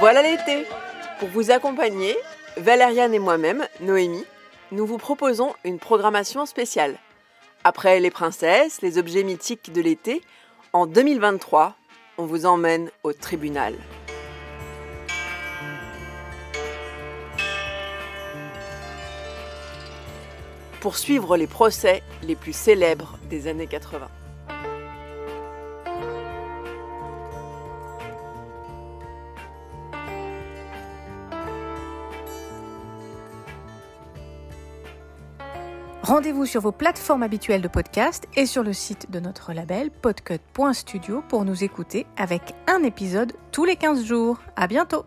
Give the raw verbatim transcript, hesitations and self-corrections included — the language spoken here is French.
Voilà l'été! Pour vous accompagner, Valériane et moi-même, Noémie, nous vous proposons une programmation spéciale. Après les princesses, les objets mythiques de l'été, en deux mille vingt-trois, on vous emmène au tribunal. Pour suivre les procès les plus célèbres des années quatre-vingt. Rendez-vous sur vos plateformes habituelles de podcast et sur le site de notre label podcut point studio pour nous écouter avec un épisode tous les quinze jours. À bientôt!